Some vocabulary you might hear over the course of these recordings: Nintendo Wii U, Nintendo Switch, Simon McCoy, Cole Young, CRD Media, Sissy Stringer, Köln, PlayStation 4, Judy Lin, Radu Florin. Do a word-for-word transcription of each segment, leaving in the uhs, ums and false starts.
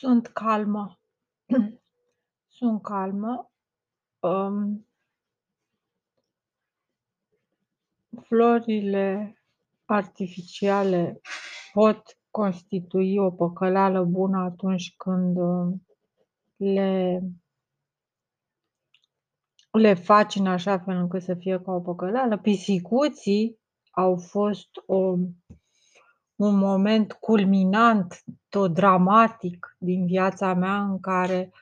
Sunt calmă. Sunt calmă. Um, florile artificiale pot constitui o păcăleală bună atunci când le, le faci în așa fel încât să fie ca o păcăleală. Pisicuții au fost o... un moment culminant, tot dramatic din viața mea, în care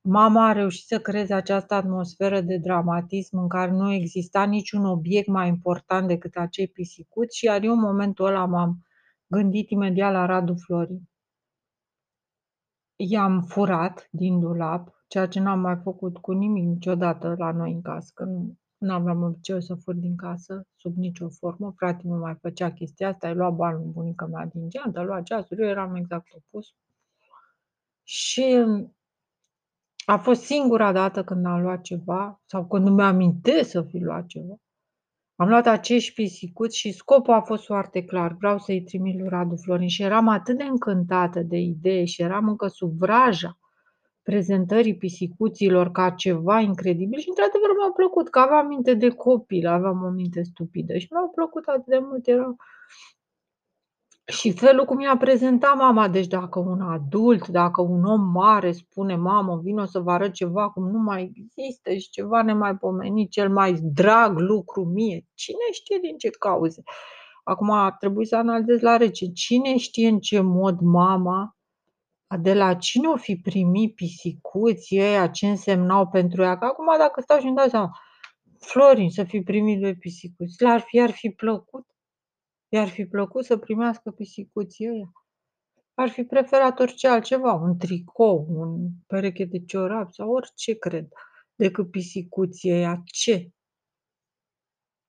mama a reușit să creeze această atmosferă de dramatism în care nu exista niciun obiect mai important decât acei pisicuți, și iar eu în momentul ăla m-am gândit imediat la Radu Florin. I-am furat din dulap, ceea ce n-am mai făcut cu nimic niciodată la noi în casă, că nu. Nu aveam obiceiul să fur din casă, sub nicio formă. Fratele meu mai făcea chestia asta, îi lua banul, bunica mea din geantă, lua ceasul, eu eram exact opus. Și a fost singura dată când am luat ceva, sau când îmi amintesc să fi luat ceva. Am luat acești pisicuți și scopul a fost foarte clar. Vreau să-i trimit lui Radu Florin și eram atât de încântată de idee și eram încă sub vraja prezentării pisicuților ca ceva incredibil și într-adevăr mi-au plăcut, că aveam minte de copil, aveam o minte stupidă și mi-au plăcut atât de mult. Era... Și felul cum i-a prezentat mama, deci dacă un adult, dacă un om mare spune, mamă, vino să vă arăt ceva cum nu mai există și ceva nemaipomenit, cel mai drag lucru mie, cine știe din ce cauze. Acum ar trebui să analizez la rece, cine știe în ce mod mama de la cine o fi primit pisicuții ăia, ce însemnau pentru ea. Că acum dacă stau și îmi dau seama, Florin să fi primit doi pisicuți, l-ar fi, i-ar fi plăcut? I-ar fi plăcut să primească pisicuții ăia? Ar fi preferat orice altceva, un tricou, un pereche de ciorapi sau orice, cred, decât pisicuții ăia. Ce?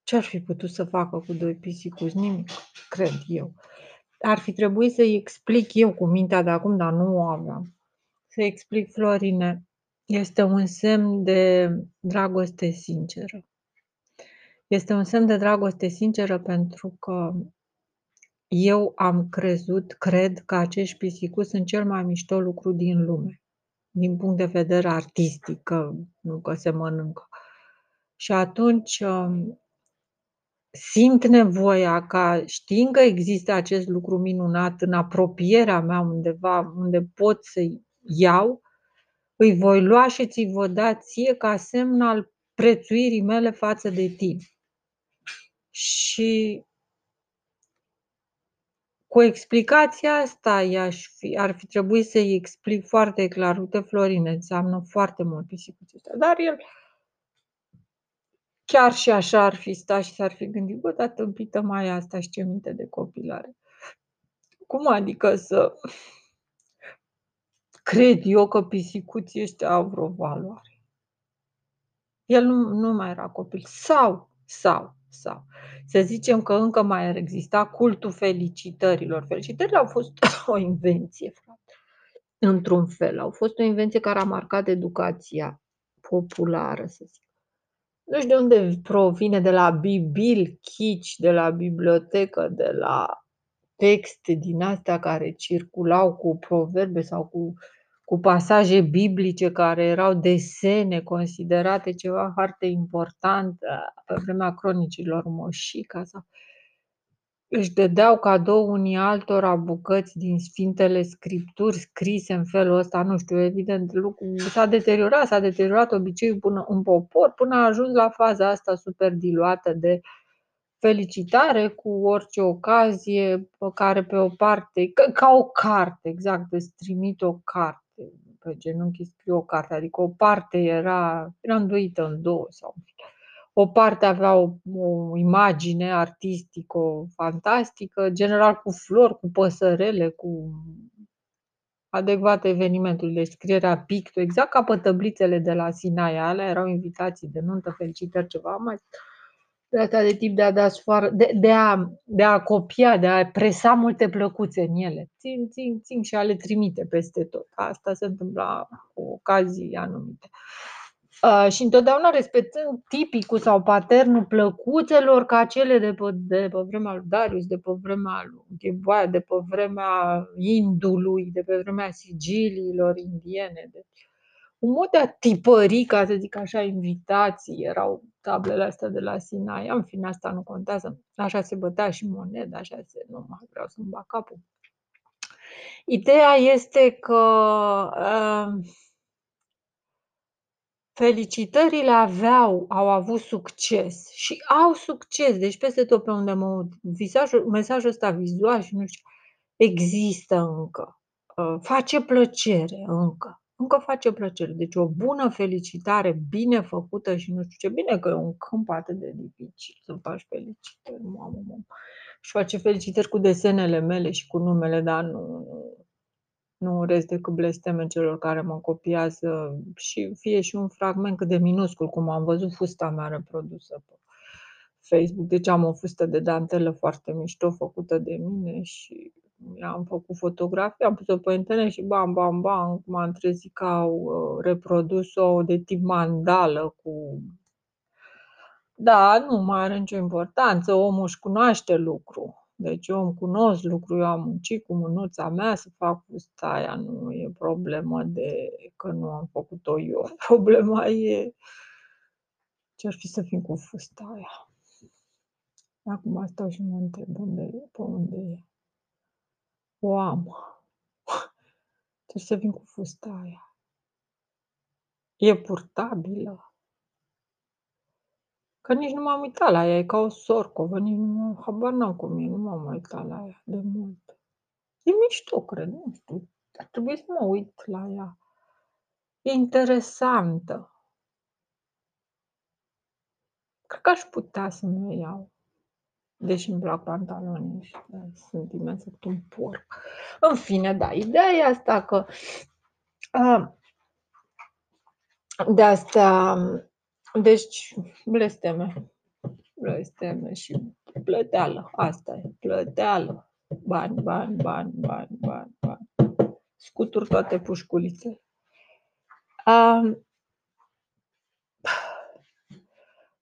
Ce ar fi putut să facă cu doi pisicuți? Nimic, cred eu. Ar fi trebuit să-i explic eu cu mintea de acum, dar nu o aveam. Să-i explic, Florine, este un semn de dragoste sinceră. Este un semn de dragoste sinceră pentru că eu am crezut, cred că acești pisicuți sunt cel mai mișto lucru din lume. Din punct de vedere artistic, că, nu că se mănâncă. Și atunci... simt nevoia ca, știind că există acest lucru minunat în apropierea mea undeva, unde pot să-i iau, îi voi lua și ți-i voi da ție ca semn al prețuirii mele față de tine. Și cu explicația asta i-aș fi, ar fi trebuit să-i explic foarte clar, uite Florine, înseamnă foarte mult pisicuții ăsta, dar el... chiar și așa ar fi stat și s-ar fi gândit, bă, dar tâmpită mai asta și ce minte de copilare. Cum adică să cred eu că pisicuții ăștia au vreo valoare? El nu, nu mai era copil. Sau, sau, sau. Să zicem că încă mai exista cultul felicitărilor. Felicitările au fost o invenție, frate. Într-un fel. Au fost o invenție care a marcat educația populară, să zic. Nu știu de unde provine, de la bibil chici, de la bibliotecă, de la texte din astea care circulau cu proverbe sau cu, cu pasaje biblice care erau desene considerate ceva foarte important pe vremea cronicilor Moșica. Sau... își dădeau cadou unii altora bucăți din Sfintele Scripturi scrise în felul ăsta, nu știu, evident, lucru, s-a deteriorat, s-a deteriorat obiceiul până în popor, până a ajuns la faza asta super diluată de felicitare cu orice ocazie pe care pe o parte, ca, ca o carte, exact, îți trimit o carte, pe genunchi scriu o carte, adică o parte era, era înduită în două sau... o parte avea o, o imagine artistico-fantastică, general cu flori, cu păsărele, cu adecvat evenimentul. Deci scrierea picto, exact ca pătăblițele de la Sinaia, alea erau invitații de nuntă, felicitări, ceva mai de asta de tip de a da sfoară, de, de, a, de a copia, de a presa multe plăcuțe în ele. Țin, țin, țin și a le trimite peste tot. Asta se întâmpla cu ocazii anumite. Uh, și întotdeauna respectând tipicul sau paternul plăcuțelor ca cele de pe, de pe vremea lui Darius, de pe vremea lui Gheboaia, de pe vremea Indului, de pe vremea sigiliilor indiene. Deci, un mod de a tipări, ca să zic așa, invitații erau tablele astea de la Sinaia. În fine, asta nu contează. Așa se bătea și moneda, așa se... Nu mai vreau să-mi bag capul. Ideea este că... Uh, Felicitările aveau, au avut succes și au succes, deci peste tot pe unde mă uit, visajul, mesajul ăsta vizual și nu știu, există încă, face plăcere încă, încă face plăcere. Deci o bună felicitare, bine făcută și nu știu ce, bine că e un câmp atât de dificil să faci felicitări, mamă, mamă. Și face felicitări cu desenele mele și cu numele, dar nu... Nu urez decât blesteme celor care mă copiază și fie și un fragment cât de minuscul, cum am văzut fusta mea reprodusă pe Facebook. Deci am o fustă de dantelă foarte mișto făcută de mine și am făcut fotografii, am pus-o pe internet și bam, bam, bam, m-am trezit că au reprodus-o de tip mandală cu... Da, nu mai are nicio importanță, omul își cunoaște lucru. Deci eu îmi cunosc lucrul, eu am muncit cu mânuța mea să fac fusta aia, nu e problemă de că nu am făcut-o eu. Problema e ce ar fi să fim cu fusta aia. Acum stau și mă întreb unde e, pe unde e. O am. Ce să fim cu fusta aia? E purtabilă? Că nici nu m-am uitat la ea, e ca o sorcovă, nici nu, habar n-am cum e, nu m-am mai uitat la ea de mult. E mișto, cred, nu știu, ar trebui să mă uit la ea. E interesantă. Cred că aș putea să mă iau. Deși îmi plac pantalonii și sunt imensă cu un porc. În fine, da, ideea e asta că uh, de asta. Deci, blesteme, blesteme și plăteală, asta e, plăteală, bani, bani, bani, bani, bani, bani, scuturi toate pușculițe. Um,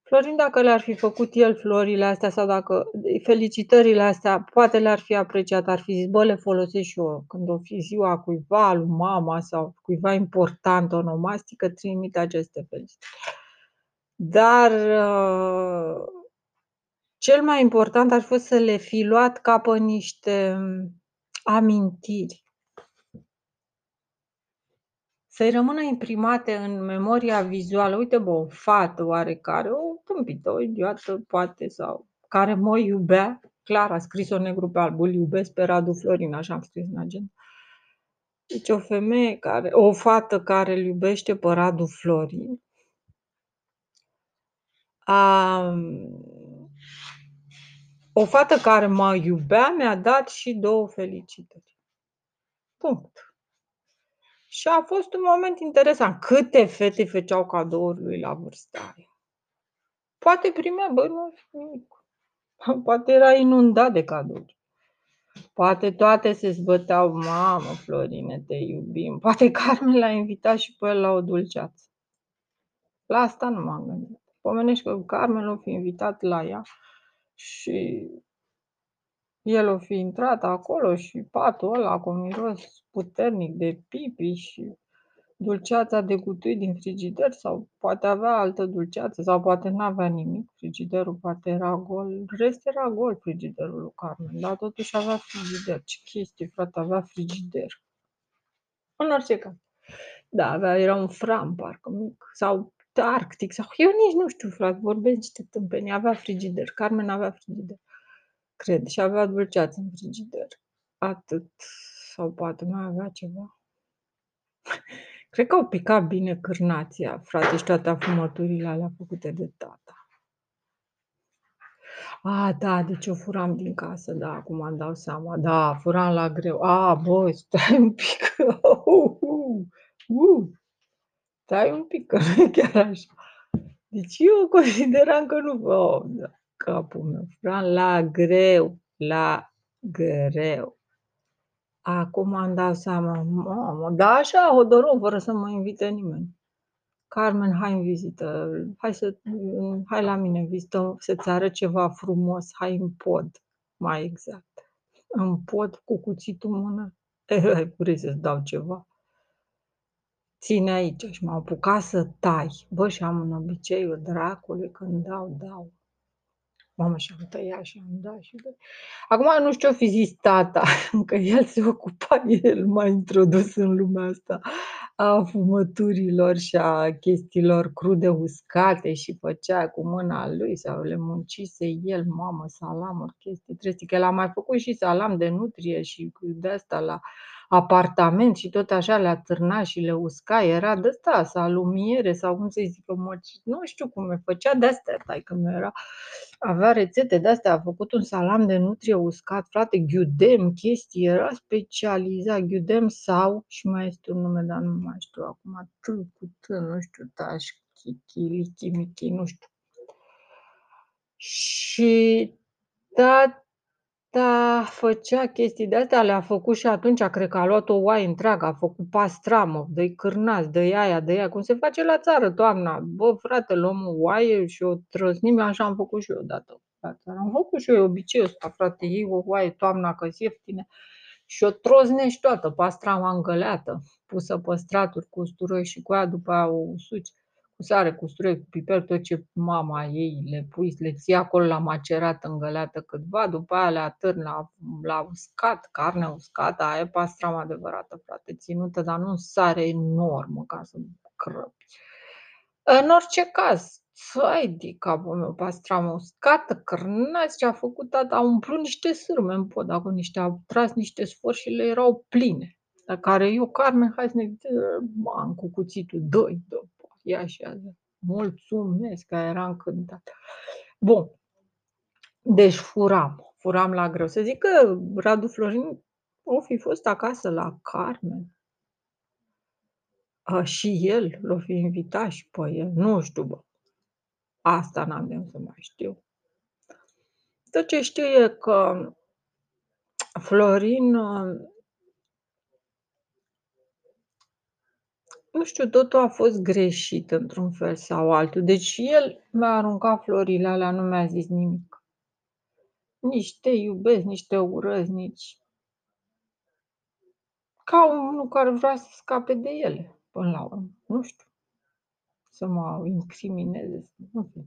Florin, dacă le-ar fi făcut el florile astea sau dacă felicitările astea, poate le-ar fi apreciat, ar fi zis, bă, le folosesc și eu. Când o fi ziua cuiva, lui mama sau cuiva important, onomastică, trimite aceste felicitări. Dar uh, cel mai important ar fi să le fi luat ca pe niște amintiri. Să-i rămână imprimate în memoria vizuală. Uite, bă, o fată oarecare, o tâmpită, o idiotă, poate, sau care mă iubea. Clar, a scris-o negru pe alb, îl iubesc pe Radu Florin, așa am scris în agenda. Deci o femeie care, o fată care îl iubește pe Radu Florin. Um, o fată care mă iubea mi-a dat și două felicitări. Punct. Și a fost un moment interesant. Câte fete făceau cadouri lui la vârsta aia? Poate primea, bă, nu știu nimic. Poate era inundat de cadouri. Poate toate se zbăteau, mamă, Florine, te iubim. Poate Carmen l-a invitat și pe el la o dulceață. La asta nu m-am gândit. Pomenești că Carmen l-a fi invitat la ea și el o fi intrat acolo și patul ăla cu miros puternic de pipi și dulceața de cutui din frigider sau poate avea altă dulceață sau poate n-avea nimic, frigiderul poate era gol, rest era gol frigiderul lui Carmen, dar totuși avea frigider. Ce chestie, frate, avea frigider. În orice caz. Da, avea, era un fram parcă mic sau Arctic sau eu nici nu știu, frate, vorbesc niște tâmpeni, avea frigider, Carmen avea frigider, cred, și avea dulceață în frigider, atât, sau poate mai avea ceva. Cred că au picat bine cârnația, frate, și toate afumăturile alea făcute de tata. A, da, deci eu furam din casă, da, acum îmi dau seama, da, furam la greu, a, bă, stai un pic, uh, uh, uh. Stai un pic, că nu e chiar așa. Deci eu consideram că nu... Oh, da, capul meu, Fran, la greu, la greu. Acum am dat seama, mamă, da așa, hodoron, fără să mă invite nimeni. Carmen, hai în vizită, hai, să, hai la mine în vizită să-ți arăt ceva frumos, hai în pod, mai exact. În pod cu cuțitul în mână, eh, ai vrut să-ți dau ceva. Ține aici și m-am apucat să tai. Bă, și am un obiceiul dracului, când dau, dau. Mamă, și-am tăiat și-am dat și dat. Acum nu știu ce-o fi zis tata, că el se ocupa, el m-a introdus în lumea asta a fumăturilor și a chestiilor crude uscate și făcea cu mâna lui sau le muncise el, mamă, salamuri, chestii trestii, că el a mai făcut și salam de nutrie și de asta la apartament și tot așa le-a târnat și le usca, era de asta, sau lumiere sau cum să-i zică, nu știu cum le făcea, de astea, taică mi era, avea rețete de astea, a făcut un salam de nutrie uscat, frate, ghiudem, chestii, era specializat, ghiudem sau, și mai este un nume, dar nu mai știu acum, tâl cu tâl, nu știu, taș, chichilichi, michi, nu știu. Și da. Da, făcea chestii de astea, le-a făcut și atunci, cred că a luat o oaie întreagă, a făcut pastramă, dă-i cârnați, dă-i aia, dă-i aia, cum se face la țară toamna. Bă, frate, luăm o oaie și o trăsnim, așa am făcut și eu odată. Am făcut și eu obiceiul ăsta, frate, iei o oaie toamna că se ieftine și o troznești toată, pastrama îngăleată, pusă pe straturi cu usturoi și cu aia, după aia o usuci cu sare, cu usturoi, cu piper, tot ce mama ei le pui, le ții acolo la macerat îngăleată câtva, după aia le atârni la, la uscat, carne uscată, aia e pastramă adevărată, frate, ținută, dar nu în sare enormă ca să crăpi. În orice caz, ai de capul meu, pastramă uscată, cârnați, ce a făcut tata, au umplut niște sârme în pod, acolo niște, au tras niște sfori și le erau pline, la care eu, Carmen, hai să ne am cu cuțitul, dă-i, dă ia și azi. Mulțumesc că era încântat. Bun. Deci furam. Furam la greu. Să zic că Radu Florin o fi fost acasă la Carmen. A, și el l-o fi invitat și pe el. Nu știu, bă. Asta n-am de unde să mai știu. Tot ce știu e că Florin... Nu știu, totul a fost greșit într-un fel sau altul. Deci el mi-a aruncat florile alea, nu mi-a zis nimic. Nici te iubesc, nici te urăz, nici... Ca unul care vrea să scape de ele, până la urmă. Nu știu. Să mă incrimineze. Nu știu.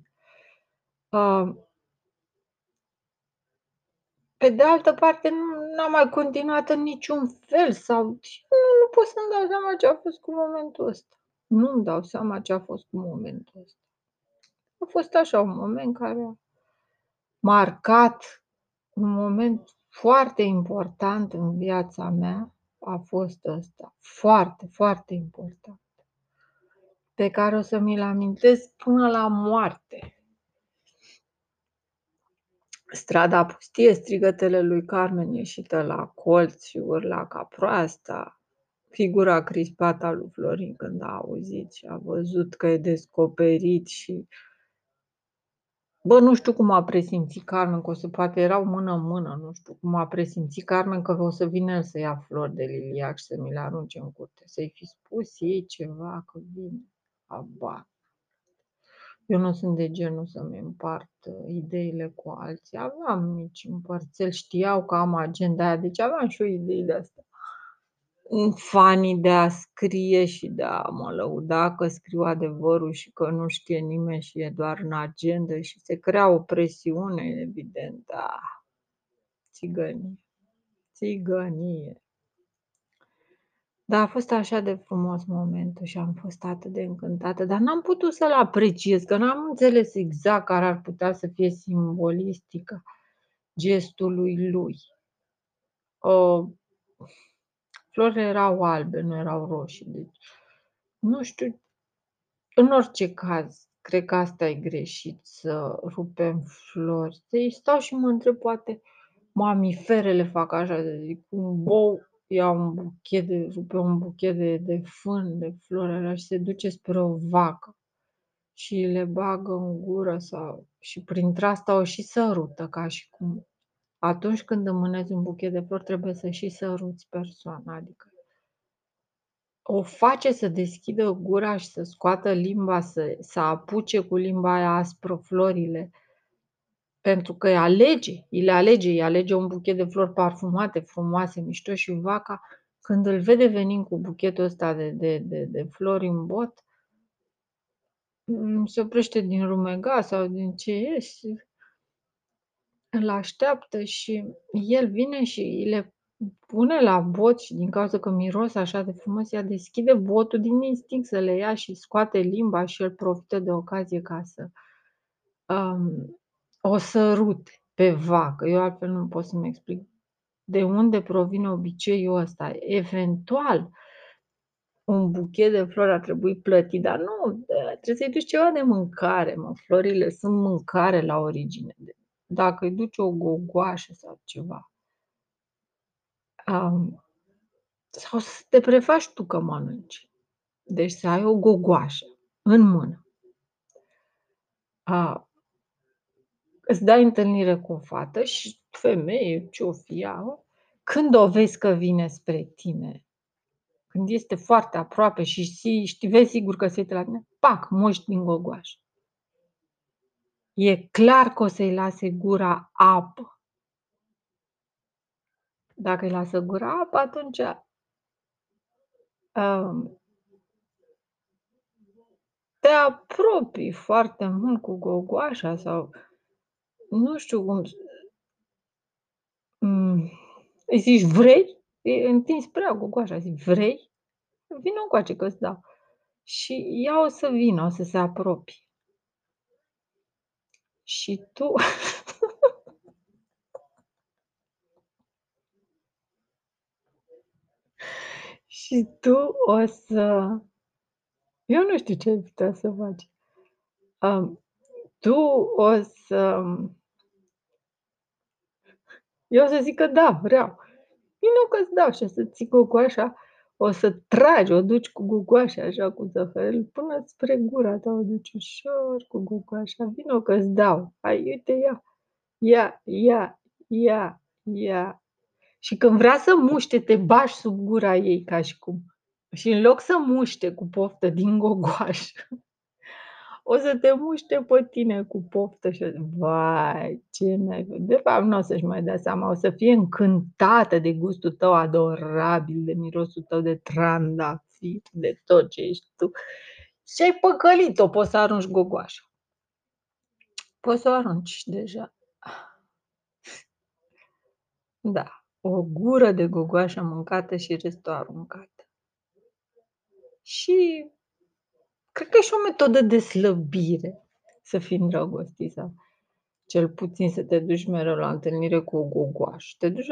Pe de altă parte, nu am mai continuat în niciun fel sau... Nu pot să-mi dau seama ce a fost cu momentul ăsta. Nu-mi dau seama ce a fost cu momentul ăsta. A fost așa un moment care a marcat un moment foarte important în viața mea. A fost ăsta. Foarte, foarte important. Pe care o să mi-l amintesc până la moarte. Strada pustie, strigătele lui Carmen ieșită la colț și urla ca proasta. Figura crispată a lui Florin când a auzit și a văzut că e descoperit și... Bă, nu știu cum a presimțit Carmen, că o să poate erau mână-mână, nu știu cum a presimțit Carmen că o să vină el să ia flori de liliac și să mi le arunce în curte. Să-i fi spus ei ceva că vine. Aba. Eu nu sunt de genul să-mi împart ideile cu alții. Aveam mici împărțeli, știau că am agenda aia, deci aveam și eu ideile astea. Fanii de a scrie și de a mă lăuda că scriu adevărul și că nu știe nimeni și e doar în agendă și se crea o presiune, evident, da. Țigănie. Țigănie. Dar a fost așa de frumos momentul și am fost atât de încântată, dar n-am putut să-l apreciez, că n-am înțeles exact care ar putea să fie simbolistică gestului lui. Uh, Florile erau albe, nu erau roșii, deci nu știu, în orice caz, cred că asta e greșit, să rupem flori. Deci stau și mă întreb, poate mamiferele fac așa, să zic, un bou ia un buchet de, rupe un buchet de, de fân, de flori și se duce spre o vacă și le bagă în gură sau, și printr-asta o și sărută, ca și cum atunci când îmânezi un buchet de flori trebuie să și săruți persoana, adică o face să deschidă gura și să scoată limba, să, să apuce cu limba aia aspră florile, pentru că îi alege, îi le alege, îi alege un buchet de flori parfumate, frumoase, mișto, și vaca, când îl vede venind cu buchetul ăsta de, de, de, de flori în bot, se oprește din rumega sau din ce ești, îl așteaptă și el vine și îi le pune la bot și din cauza că miros așa de frumos, ea deschide botul din instinct să le ia și scoate limba și el profită de ocazie ca să um, o sărute pe vacă. Eu altfel nu pot să-mi explic de unde provine obiceiul ăsta. Eventual, un buchet de flori ar trebui plătit, dar nu, trebuie să-i duci ceva de mâncare. Mă. Florile sunt mâncare la origine. Dacă îi duci o gogoașă sau ceva, Um, sau să te prefaci tu că mănânci. Deci să ai o gogoașă în mână. Uh, îți dai întâlnire cu o fată și femeie, ce-o fi ea, când o vezi că vine spre tine, când este foarte aproape și știi, vezi sigur că se uită la tine, pac, moși din gogoașă. E clar că o să-i lase gura apă. Dacă îi lasă gura apă, atunci um, te apropii foarte mult cu gogoașa sau nu știu cum, um, îi zici vrei, îi întinzi prea gogoașa, zici vrei, vină încoace că îți dau. Și ea o să vină, o să se apropie. Și tu... Și tu o să... Eu nu știu ce ai putea să faci. Um, tu o să... Eu o să zic că da, vreau. Eu nu că îți dau și o să ții gogoașa, o să tragi, o duci cu gogoașa așa cu zahărel, până spre gura ta o duci ușor cu gogoașa. Vino că îți dau. Hai, uite, ia, ia, ia, ia, ia. Și când vrea să muște, te bași sub gura ei ca și cum. Și în loc să muște cu poftă din gogoașă, o să te muște pe tine cu poftă și o să... Vai, ce nebun! De fapt, nu o să-și mai dea seama, o să fie încântată de gustul tău adorabil, de mirosul tău de trandafir, de tot ce ești tu. Și ai păcălit-o, poți să arunci gogoașa. Poți să o arunci deja. Da. O gură de gogoașă mâncată și restul aruncată. Și cred că e și o metodă de slăbire să fii îndrăgostit sau cel puțin să te duci mereu la întâlnire cu o gogoașă. Te duci,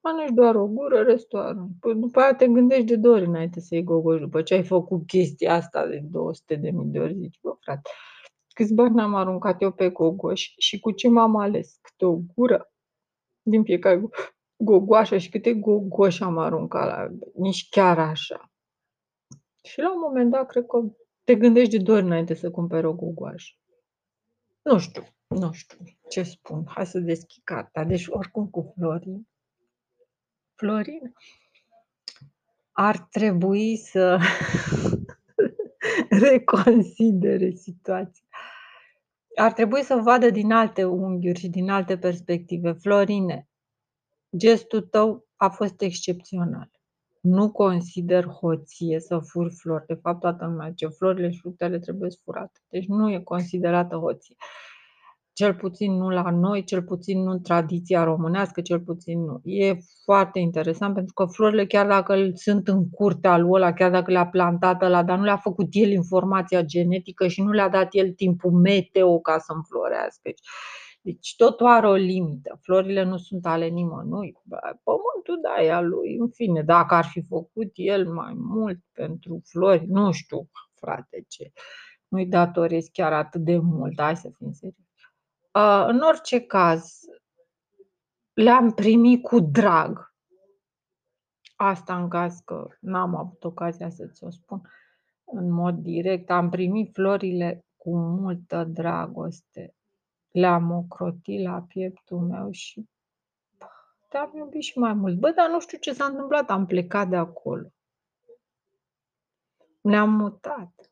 mănânci doar o gură, restul arunci. Păi după aia te gândești de două ori înainte să iei gogoașă. După ce ai făcut chestia asta de două sute de mii de ori, zici, bă, frate, câți bani am aruncat eu pe gogoașă și cu ce m-am ales? Câte o gură din fiecare gură. Gogoașă și câte gogoși am aruncat la... Nici chiar așa. Și la un moment dat, cred că te gândești de două ori înainte să cumperi o gogoașă. Nu știu, nu știu ce spun. Hai să deschid cartea. Deci, oricum, cu Florin. Florin ar trebui să reconsidere situația. Ar trebui să vadă din alte unghiuri și din alte perspective. Florine, gestul tău a fost excepțional. Nu consider hoție să furi flori. De fapt, toată lumea zice, florile și fructele trebuie furate. Deci nu e considerată hoție. Cel puțin nu la noi, cel puțin nu în tradiția românească, cel puțin nu. E foarte interesant pentru că florile, chiar dacă sunt în curtea lui ăla, chiar dacă le-a plantat ăla, dar nu le-a făcut el informația genetică și nu le-a dat el timpul meteo ca să înflorească. Deci totul are o limită. Florile nu sunt ale nimănui. Pământul da e al lui. În fine, dacă ar fi făcut el mai mult pentru flori, nu știu, frate, ce. Nu-i datoresc chiar atât de mult. Hai să fim serios. În orice caz, le-am primit cu drag. Asta în caz că n-am avut ocazia să ți-o spun în mod direct. Am primit florile cu multă dragoste. Le-am ocrotit la pieptul meu și te-am iubit și mai mult. Bă, dar nu știu ce s-a întâmplat, am plecat de acolo. ne-am mutat.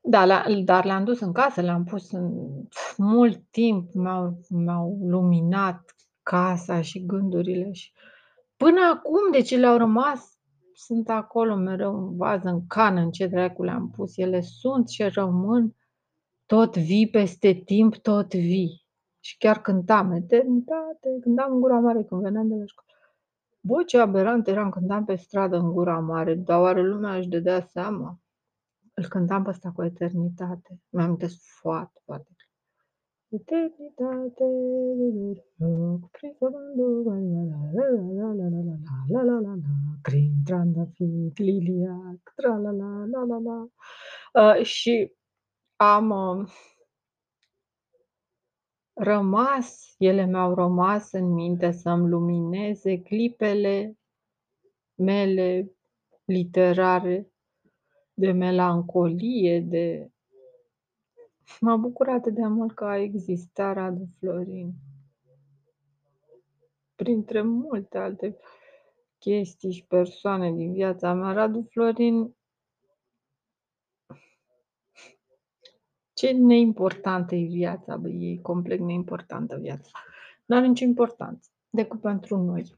Da, la, dar l-am dus în casă, l-am pus în mult timp, m-au, m-au luminat casa și gândurile. Și până acum, de ce le-au rămas, sunt acolo mereu în vază, în cană, în ce dracu le-am pus. Ele sunt și rămân tot vii peste timp, tot vii. Și chiar cântam eternitate, cântam în Gura Mare când veneam de la școală. Bă, ce aberant eram, cântam pe stradă în Gura Mare, dar oare lumea își dădea seama? Îl cântam pe ăsta cu eternitate. Mi-am amintesc foarte, foarte. Eternitate, cu pricovândul, la la la la la la la la la crin, trandafit, liliac, tra la la la la la. Uh, și am uh, rămas, ele mi-au rămas în minte să-mi lumineze clipele mele literare, de melancolie, de... M-a bucurat de mult că a existat Radu Florin. Printre multe alte chestii și persoane din viața mea, Radu Florin, ce neimportantă e viața, bă, e complet neimportantă viața. N-are nicio importanță, decât pentru noi.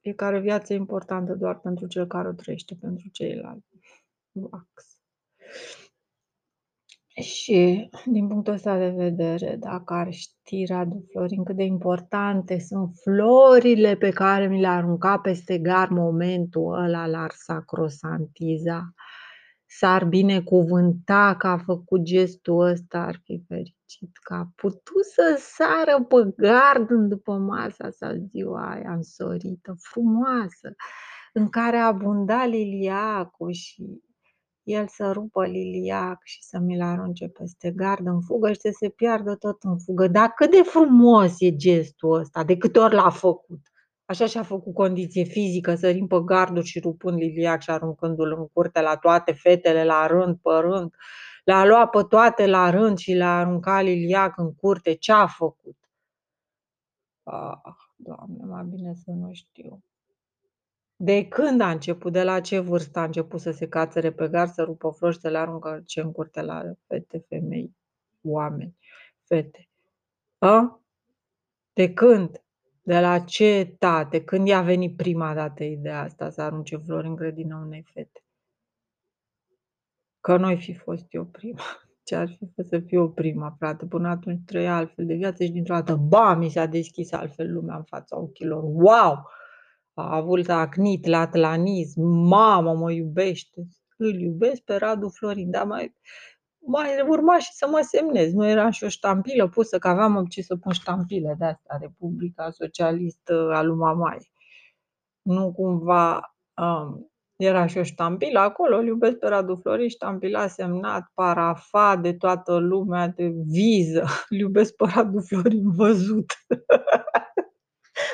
Fiecare viață e importantă doar pentru cel care o trăiește, pentru ceilalți. Vax. Și din punctul ăsta de vedere, dacă ar ști Radu Florin cât de importante sunt florile pe care mi le-a aruncat peste gar momentul ăla, l-ar sacrosantiza, s-ar binecuvânta că a făcut gestul ăsta, ar fi fericit că a putut să sară pe gard în după masa sau ziua aia însorită, frumoasă, în care abunda liliacul și el să rupă liliac și să mi-l arunce peste gard în fugă și să se piardă tot în fugă. Dar cât de frumos e gestul ăsta, de câte ori l-a făcut. Așa și-a făcut condiție fizică, sărind pe garduri și rupând liliac și aruncându-l în curte la toate fetele, la rând, pe rând. Le-a luat pe toate la rând și le-a aruncat liliac în curte. Ce-a făcut? Ah, Doamne, mai bine să nu știu. De când a început, de la ce vârstă a început să se cațere pe gard, să rupă flori, să le aruncă ce în curte la fete, femei, oameni, fete? A? De când? De la ce etate? Când i-a venit prima dată ideea asta să arunce flori în grădina unei fete? Că nu-i fi fost eu prima. Ce ar fi fost să fiu eu prima, frate? Până atunci trăia altfel de viață și dintr-o dată, ba, mi s-a deschis altfel lumea în fața ochilor. Wow! A avut acnit, latlanism, mamă, mă iubește, îl iubesc pe Radu Florin, dar mai, mai urma și să mă semnez. Nu era și o ștampilă pusă, că aveam obicei să pun ștampile de asta, Republica Socialistă a lui Mamaie. Nu cumva um, era și o ștampilă acolo, îl iubesc pe Radu Florin, ștampila semnat, parafa de toată lumea, de viză, îl iubesc pe Radu Florin văzut.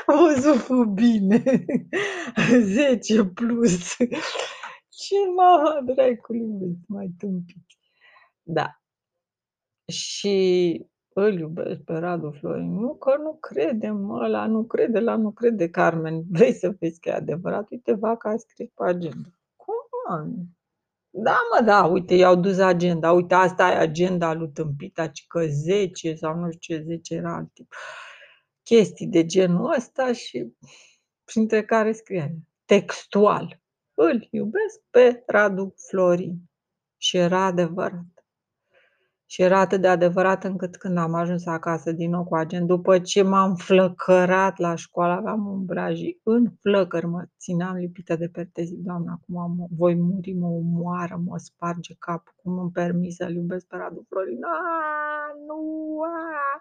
Am văzut bine, zece plus, și mama dracului mai tâmpit. Da, și îl iubesc pe Radu Florin, nu că nu crede, mă, ăla nu crede, la nu crede, Carmen, vrei să vezi că e adevărat? Uite, vaca a scris pe agenda. Cum? Da, mă, da, uite, i-au dus agenda, uite, asta e agenda lui tâmpita, că zece sau nu știu ce zece era alt tip. Chestii de genul ăsta și printre care scria textual. Îl iubesc pe Radu Florin. Și era adevărat. Și era atât de adevărat încât când am ajuns acasă din nou cu agent, după ce m-am flăcărat la școală, aveam umbrajii în flăcări, mă țineam lipită de pertezi. Doamne, acum am, voi muri, mă omoară, mă sparge capul, cum îmi permis să-l iubesc pe Radu Florin. Aaaa, nu, a!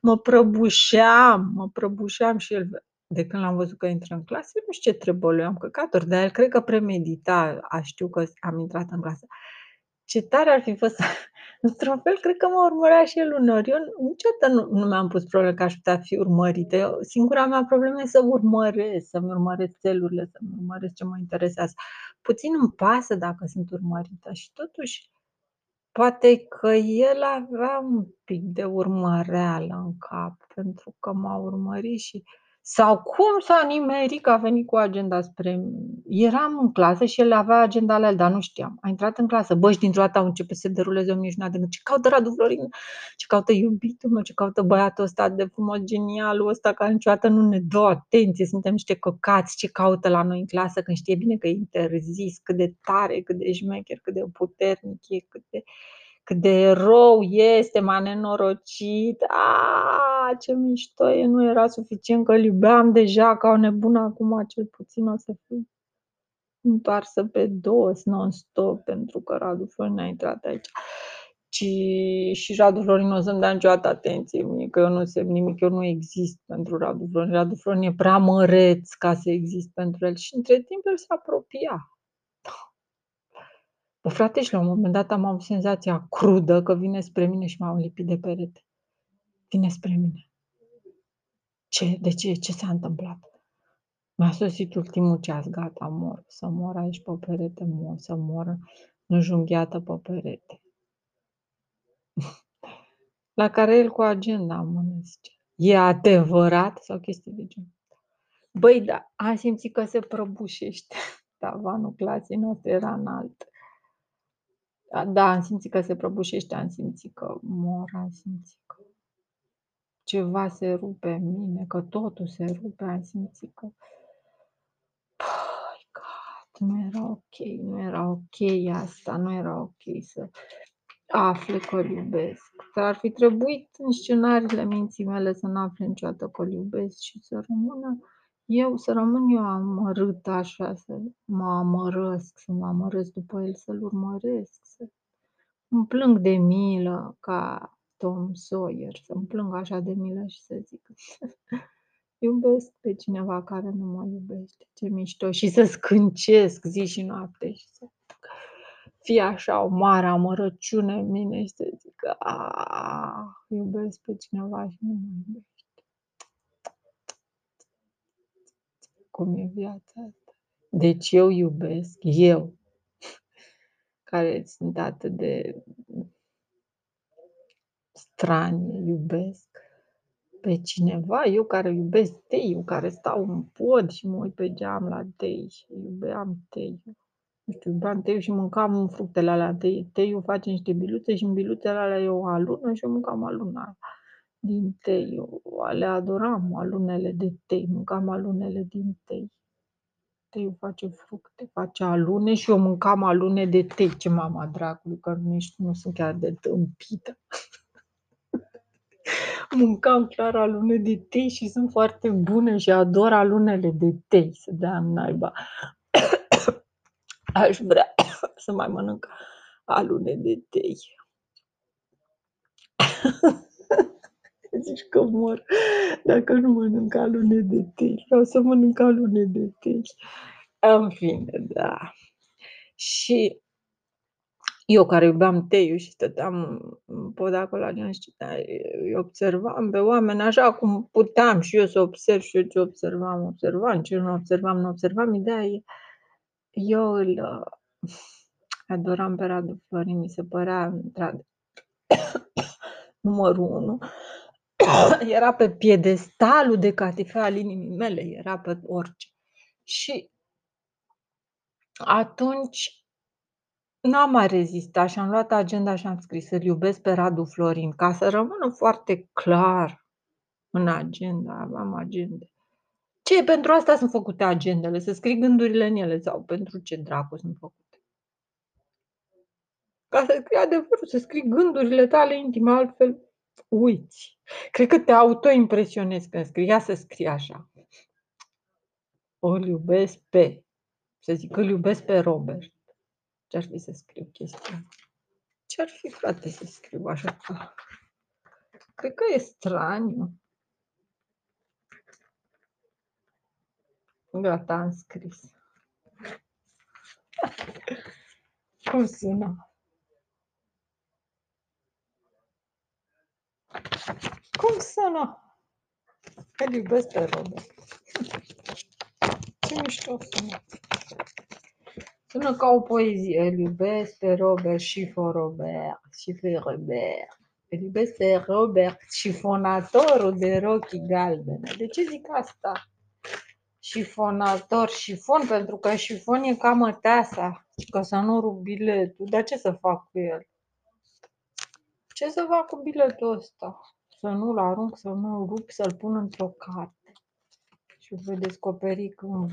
Mă prăbușeam, mă prăbușeam și el, de când l-am văzut că intră în clasă, nu știu ce trebuie, am căcator, dar el cred că premedita, a știu că am intrat în clasă. Ce tare ar fi fost, într-un fel, cred că mă urmărea și el uneori. Eu niciodată nu, nu mi-am pus probleme că aș putea fi urmărită. Eu, singura mea problemă e să urmăresc, să-mi urmăresc țelurile, să-mi urmăresc ce mă interesează. Puțin îmi pasă dacă sunt urmărită și totuși, poate că el avea un pic de urmăreală în cap, pentru că m-a urmărit și Sau cum s-a nimerit că a venit cu agenda spre... Eram în clasă și el avea agenda la el, dar nu știam. A intrat în clasă. Bă, și dintr-o dată au început să se deruleze o mișunat de mână. Ce caută Radu Florin? Ce caută iubitul meu? Ce caută băiatul ăsta de frumos, genialul ăsta, care niciodată nu ne dă atenție? Suntem niște căcați. Ce caută la noi în clasă când știe bine că e interzis? Cât de tare, cât de șmecher, cât de puternic e, cât de... Cât de erou este, m-a nenorocit, a, ce mișto e, nu era suficient că îl iubeam deja ca o nebună, acum cel puțin o să fiu întoarsă pe dos non-stop, pentru că Radu Florin a intrat aici. Ci, și Radu Florin nu o să-mi dea niciodată atenție, că eu nu semn nimic, eu nu exist pentru Radu Florin. Radu Florin e prea măreț ca să exist pentru el și între timp el s-a apropiat. Bă, frate, și la un moment dat am avut senzația crudă că vine spre mine și m-am lipit de perete. Vine spre mine. Ce? De ce? Ce s-a întâmplat? Mi-a sosit ultimul ceas, gata, mor. Să mor aici pe perete, mor. Să mor înjunghiată pe perete. La care el cu agenda mână zice. E adevărat? Sau chestii de genul. Băi, da, am simțit că se prăbușește. Tavanul clasei noastre era înalt. Da, am simțit că se prăbușește, am simțit că mor, am simțit că ceva se rupe în mine, că totul se rupe, am simțit că păi, God, nu era ok, nu era ok asta, nu era ok să afle că-l iubesc. Ar fi trebuit în scenariile minții mele să nu afle niciodată că-l iubesc și să rămână eu, să rămân eu amărât așa, să mă amărăsc, să mă amărăsc după el, să-l urmăresc, să îmi plâng de milă ca Tom Sawyer, să-mi plâng așa de milă și să zic iubesc pe cineva care nu mă iubește, ce mișto, și să scâncesc zi și noapte și să fie așa o mare amărăciune în mine și să zic iubesc pe cineva și nu mă iubește. Cum e viața asta. Deci eu iubesc, eu, care sunt atât de strani, iubesc pe cineva, eu care iubesc tei, eu care stau în pod și mă uit pe geam la tei și iubeam tei. Nu știu, iubeam tei și mâncam fructele alea tei. Teiul face niște biluțe și în biluțele alea eu alună și eu mâncam aluna din tei, eu le adoram, alunele de tei, mâncam alunele din tei. Teiul face fructe, face alune și eu mâncam alune de tei. Ce mama dracului, că nu, ești, nu sunt chiar de tâmpită. Mâncam clar alune de tei și sunt foarte bune și ador alunele de tei, să dea în naiba. Aș vrea să mai mănânc alune de tei. Zici că mor dacă nu mănânc alune de tei. Vreau să mănânc alune de tei. În fine, da. Și eu care iubeam teiul și stăteam în pod acolo, îi observam pe oameni așa cum puteam și eu să observ și eu ce observam, observam, ce nu observam, nu observam. Ideea e, eu îl adoram pe Radu Florin, mi se părea într-adevăr numărul unu. Era pe piedestalul de catifea al inimii mele, era pe orice. Și atunci n-am mai rezistat și am luat agenda și am scris să-l iubesc pe Radu Florin, ca să rămână foarte clar în agenda, aveam agende. Ce, pentru asta sunt făcute agendele, să scrii gândurile în ele sau pentru ce dracu sunt făcute? Ca să scrii adevărul, să scrii gândurile tale intime, altfel uiți. Cred că te autoimpresionezi când scrii. Ia să scrii așa. Îl iubesc pe. Să zic, îl iubesc pe Robert. Ce-ar fi să scriu chestia? Ce-ar fi, frate, să scriu așa? Cred că e straniu. Gata, am scris. Cum sună? Cum sună? Îl iubesc pe Robert. Ce mișto sună. Sună ca o poezie. Îl iubesc pe Robert și for Robert. Și for Robert. Îl iubesc pe Robert, șifonatorul de rochii galbene. De ce zic asta? Șifonator, șifon, pentru că șifon e ca măteasa. Ca să nu rup biletul. Dar ce să fac cu el? Ce să fac cu biletul ăsta? Să nu-l arunc, să nu-l rup, să-l pun într-o carte. Și o voi descoperi cândva.